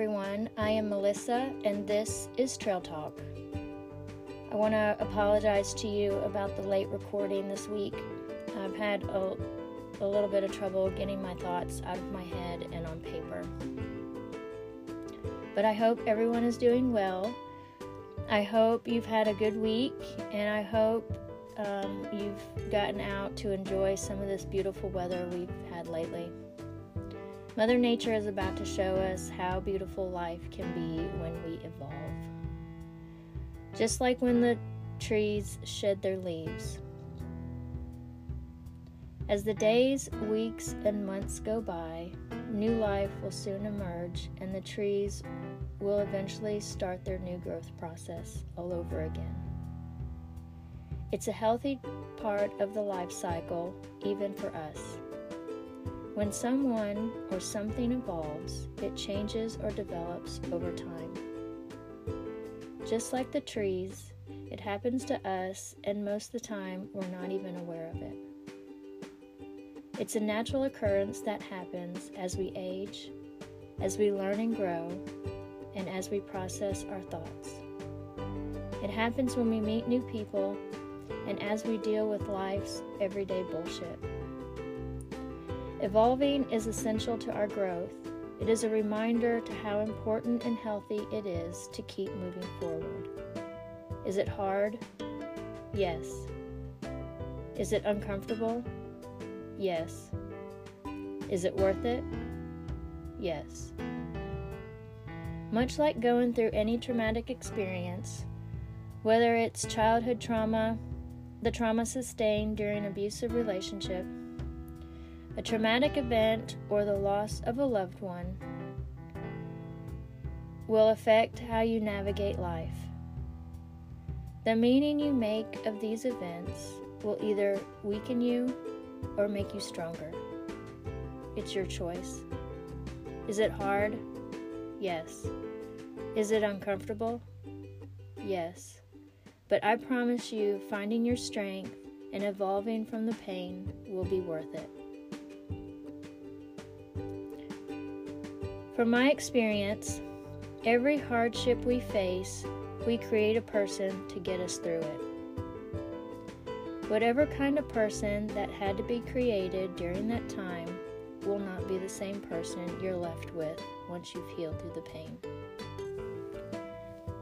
everyone. I am Melissa, and this is Trail Talk. I want to apologize to you about the late recording this week. I've had a little bit of trouble getting my thoughts out of my head and on paper. But I hope everyone is doing well. I hope you've had a good week, and I hope you've gotten out to enjoy some of this beautiful weather we've had lately. Mother Nature is about to show us how beautiful life can be when we evolve. Just like when the trees shed their leaves. As the days, weeks, and months go by, new life will soon emerge, and the trees will eventually start their new growth process all over again. It's a healthy part of the life cycle, even for us. When someone or something evolves, it changes or develops over time. Just like the trees, it happens to us, and most of the time, we're not even aware of it. It's a natural occurrence that happens as we age, as we learn and grow, and as we process our thoughts. It happens when we meet new people, and as we deal with life's everyday bullshit. Evolving is essential to our growth. It is a reminder to how important and healthy it is to keep moving forward. Is it hard? Yes. Is it uncomfortable? Yes. Is it worth it? Yes. Much like going through any traumatic experience, whether it's childhood trauma, the trauma sustained during an abusive relationship, a traumatic event, or the loss of a loved one, will affect how you navigate life. The meaning you make of these events will either weaken you or make you stronger. It's your choice. Is it hard? Yes. Is it uncomfortable? Yes. But I promise you, finding your strength and evolving from the pain will be worth it. From my experience, every hardship we face, we create a person to get us through it. Whatever kind of person that had to be created during that time will not be the same person you're left with once you've healed through the pain.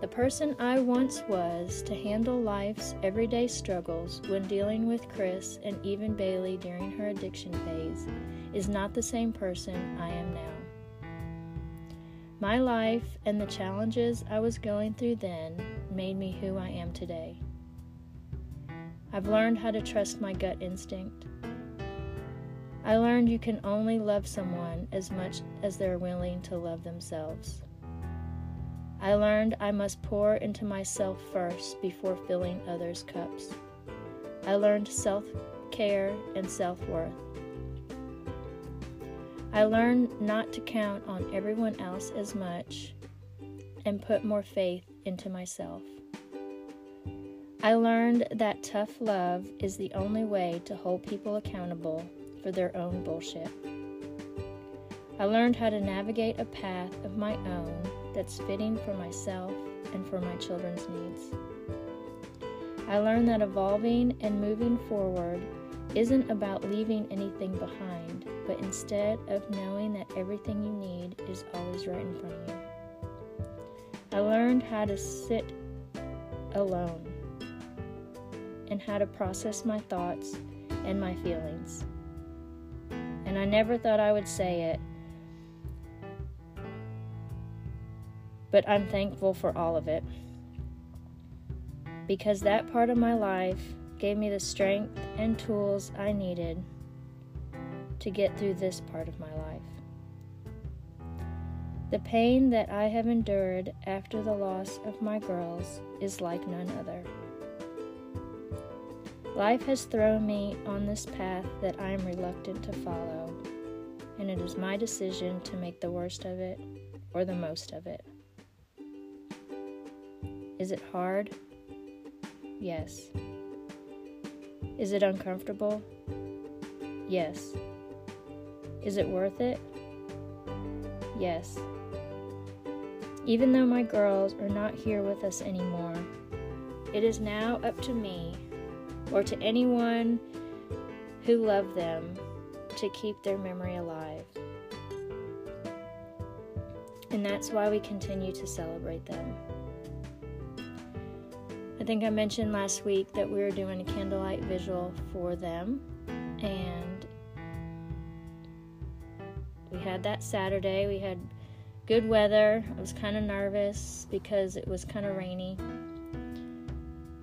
The person I once was to handle life's everyday struggles when dealing with Chris and even Bailey during her addiction phase is not the same person I am now. My life and the challenges I was going through then made me who I am today. I've learned how to trust my gut instinct. I learned you can only love someone as much as they're willing to love themselves. I learned I must pour into myself first before filling others' cups. I learned self-care and self-worth. I learned not to count on everyone else as much and put more faith into myself. I learned that tough love is the only way to hold people accountable for their own bullshit. I learned how to navigate a path of my own that's fitting for myself and for my children's needs. I learned that evolving and moving forward isn't about leaving anything behind, but instead of knowing that everything you need is always right in front of you. I learned how to sit alone and how to process my thoughts and my feelings. And I never thought I would say it, but I'm thankful for all of it, because that part of my life gave me the strength and tools I needed to get through this part of my life. The pain that I have endured after the loss of my girls is like none other. Life has thrown me on this path that I am reluctant to follow, and it is my decision to make the worst of it or the most of it. Is it hard? Yes. Is it uncomfortable? Yes. Is it worth it? Yes. even though my girls are not here with us anymore. It is now up to me, or to anyone who loved them, to keep their memory alive. And that's why we continue to celebrate them. I think I mentioned last week that we were doing a candlelight vigil for them, and we had that Saturday. We had good weather. I was kind of nervous because it was kind of rainy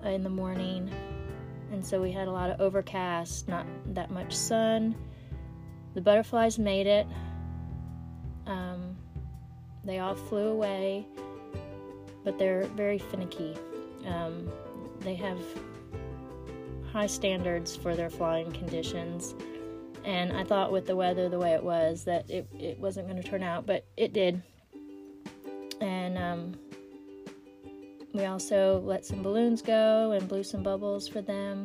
in the morning, and so we had a lot of overcast, not that much sun. The butterflies made it. They all flew away, but they're very finicky. They have high standards for their flying conditions, and I thought with the weather the way it was that it wasn't going to turn out, but it did. And we also let some balloons go and blew some bubbles for them.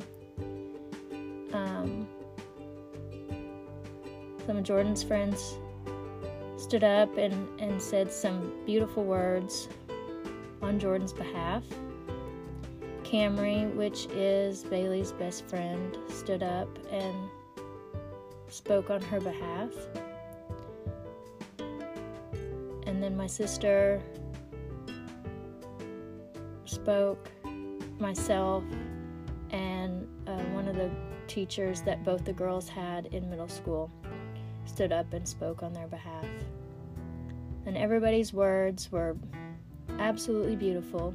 Some of Jordan's friends stood up and said some beautiful words on Jordan's behalf. Camry, which is Bailey's best friend, stood up and spoke on her behalf. And then my sister spoke, myself, and one of the teachers that both the girls had in middle school stood up and spoke on their behalf. And everybody's words were absolutely beautiful.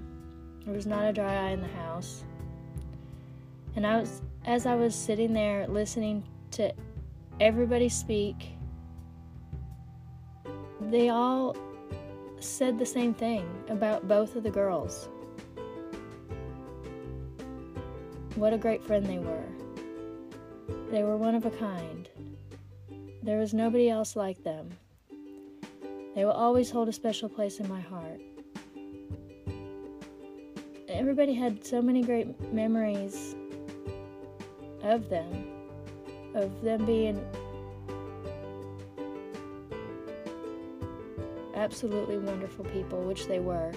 There was not a dry eye in the house. And as I was sitting there listening to everybody speak, they all said the same thing about both of the girls. What a great friend they were. They were one of a kind. There was nobody else like them. They will always hold a special place in my heart. Everybody had so many great memories of them being absolutely wonderful people, which they were.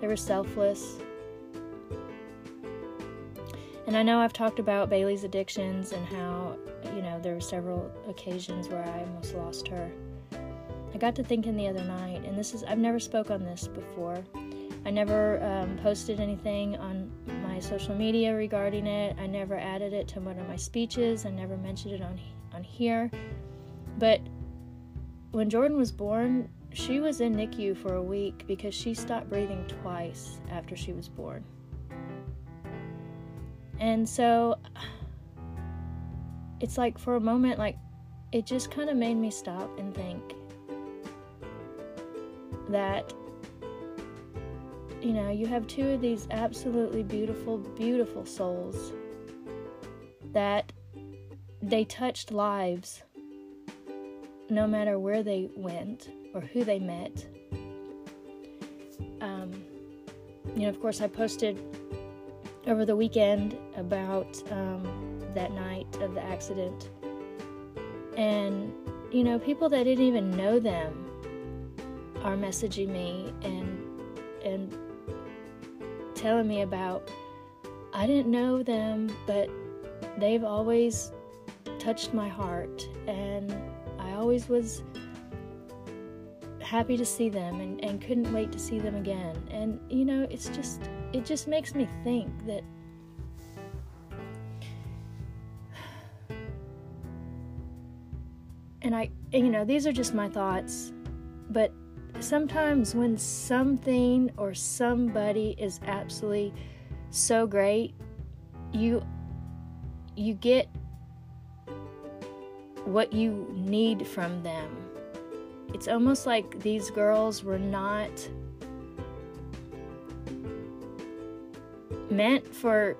They were selfless. And I know I've talked about Bailey's addictions and how, there were several occasions where I almost lost her. I got to thinking the other night, and I've never spoke on this before. I never posted anything on my social media regarding it. I never added it to one of my speeches. I never mentioned it on here. But when Jordan was born, she was in NICU for a week because she stopped breathing twice after she was born. And so it's like for a moment, it just kind of made me stop and think that you have two of these absolutely beautiful, beautiful souls that they touched lives no matter where they went or who they met. Of course, I posted over the weekend about that night of the accident. And, people that didn't even know them are messaging me and telling me about, I didn't know them, but they've always touched my heart, and I always was happy to see them and couldn't wait to see them again. And it just makes me think that these are just my thoughts, but sometimes when something or somebody is absolutely so great, you get what you need from them. It's almost like these girls were not meant for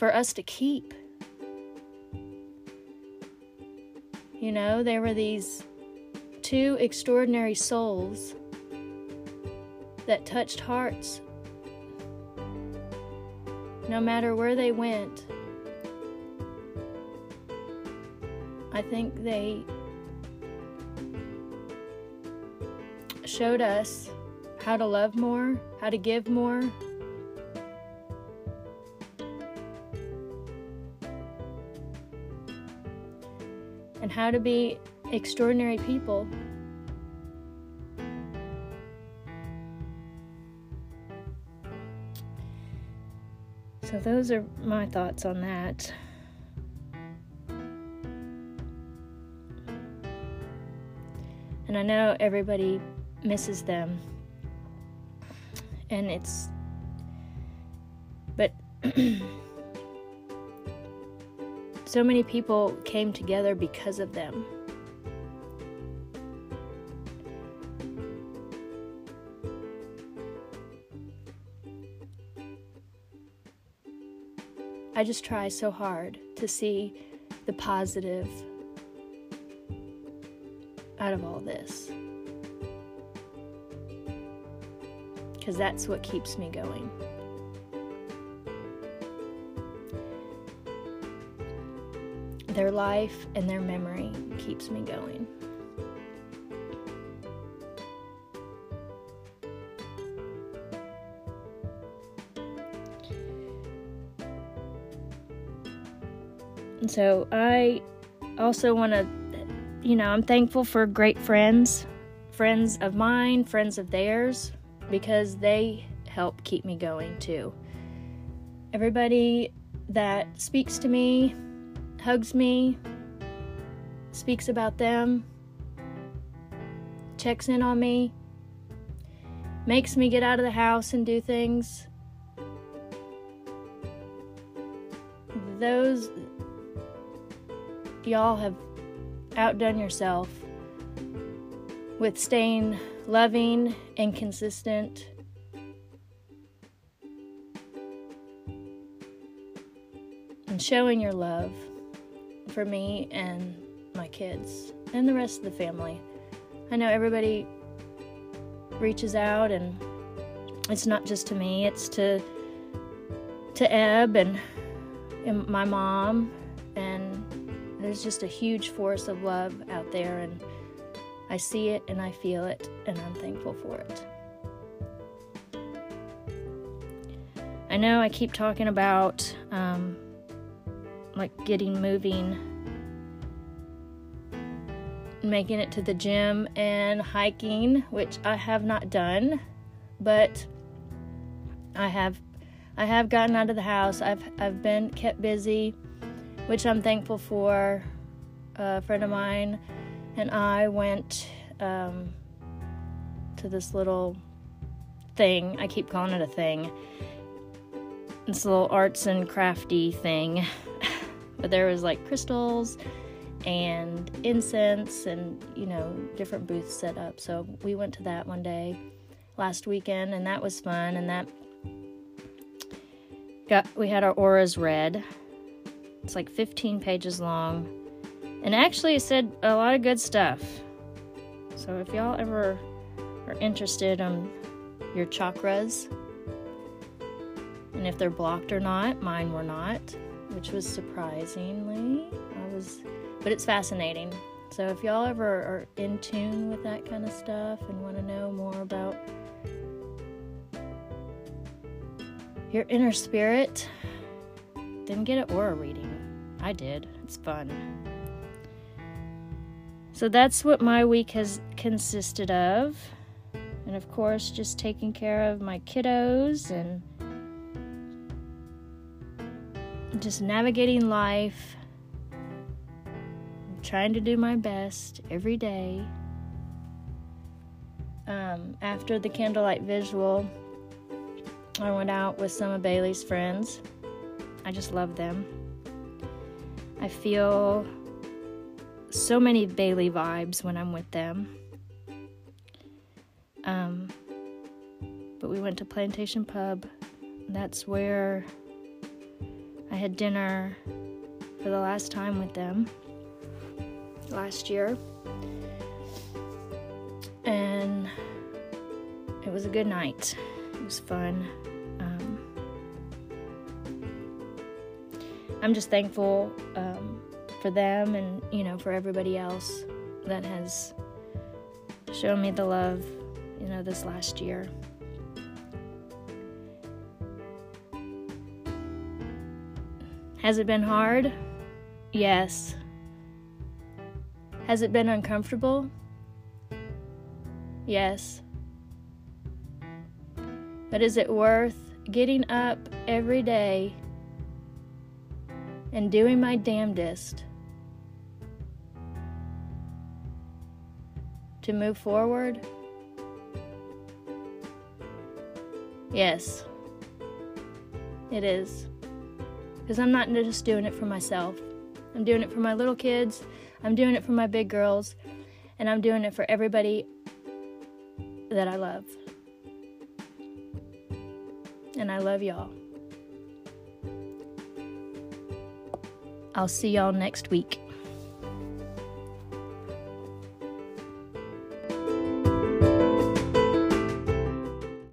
us to keep. They were these two extraordinary souls that touched hearts no matter where they went. I think they showed us how to love more, how to give more. And how to be extraordinary people. So those are my thoughts on that. And I know everybody misses them. And it's... But... So many people came together because of them. I just try so hard to see the positive out of all this. Because that's what keeps me going. Their life and their memory keeps me going. And so I also want to, I'm thankful for great friends, friends of mine, friends of theirs, because they help keep me going too. Everybody that speaks to me, hugs me, speaks about them, checks in on me, makes me get out of the house and do things. Those, y'all have outdone yourself with staying loving and consistent. And showing your love. For me and my kids and the rest of the family. I know everybody reaches out, and it's not just to me, it's to Eb and my mom, and there's just a huge force of love out there, and I see it and I feel it, and I'm thankful for it. I know I keep talking about like getting moving, making it to the gym and hiking, which I have not done, but I have gotten out of the house. I've been kept busy, which I'm thankful for. A friend of mine and I went to this little thing. I keep calling it a thing. This little arts and crafty thing. But there was like crystals and incense and, different booths set up. So we went to that one day last weekend, and that was fun. And we had our auras read. It's like 15 pages long. And actually it said a lot of good stuff. So if y'all ever are interested in your chakras and if they're blocked or not, mine were not. Which was surprisingly, but it's fascinating. So if y'all ever are in tune with that kind of stuff and want to know more about your inner spirit, then get an aura reading. I did. It's fun. So that's what my week has consisted of. And of course, just taking care of my kiddos and just navigating life, trying to do my best every day. After the candlelight visual, I went out with some of Bailey's friends. I just love them. I feel so many Bailey vibes when I'm with them. But we went to Plantation Pub. That's where I had dinner for the last time with them last year, and it was a good night. It was fun. I'm just thankful for them and, for everybody else that has shown me the love you know, this last year. Has it been hard? Yes. Has it been uncomfortable? Yes. But is it worth getting up every day and doing my damnedest to move forward? Yes, it is. Because I'm not just doing it for myself. I'm doing it for my little kids. I'm doing it for my big girls. And I'm doing it for everybody that I love. And I love y'all. I'll see y'all next week.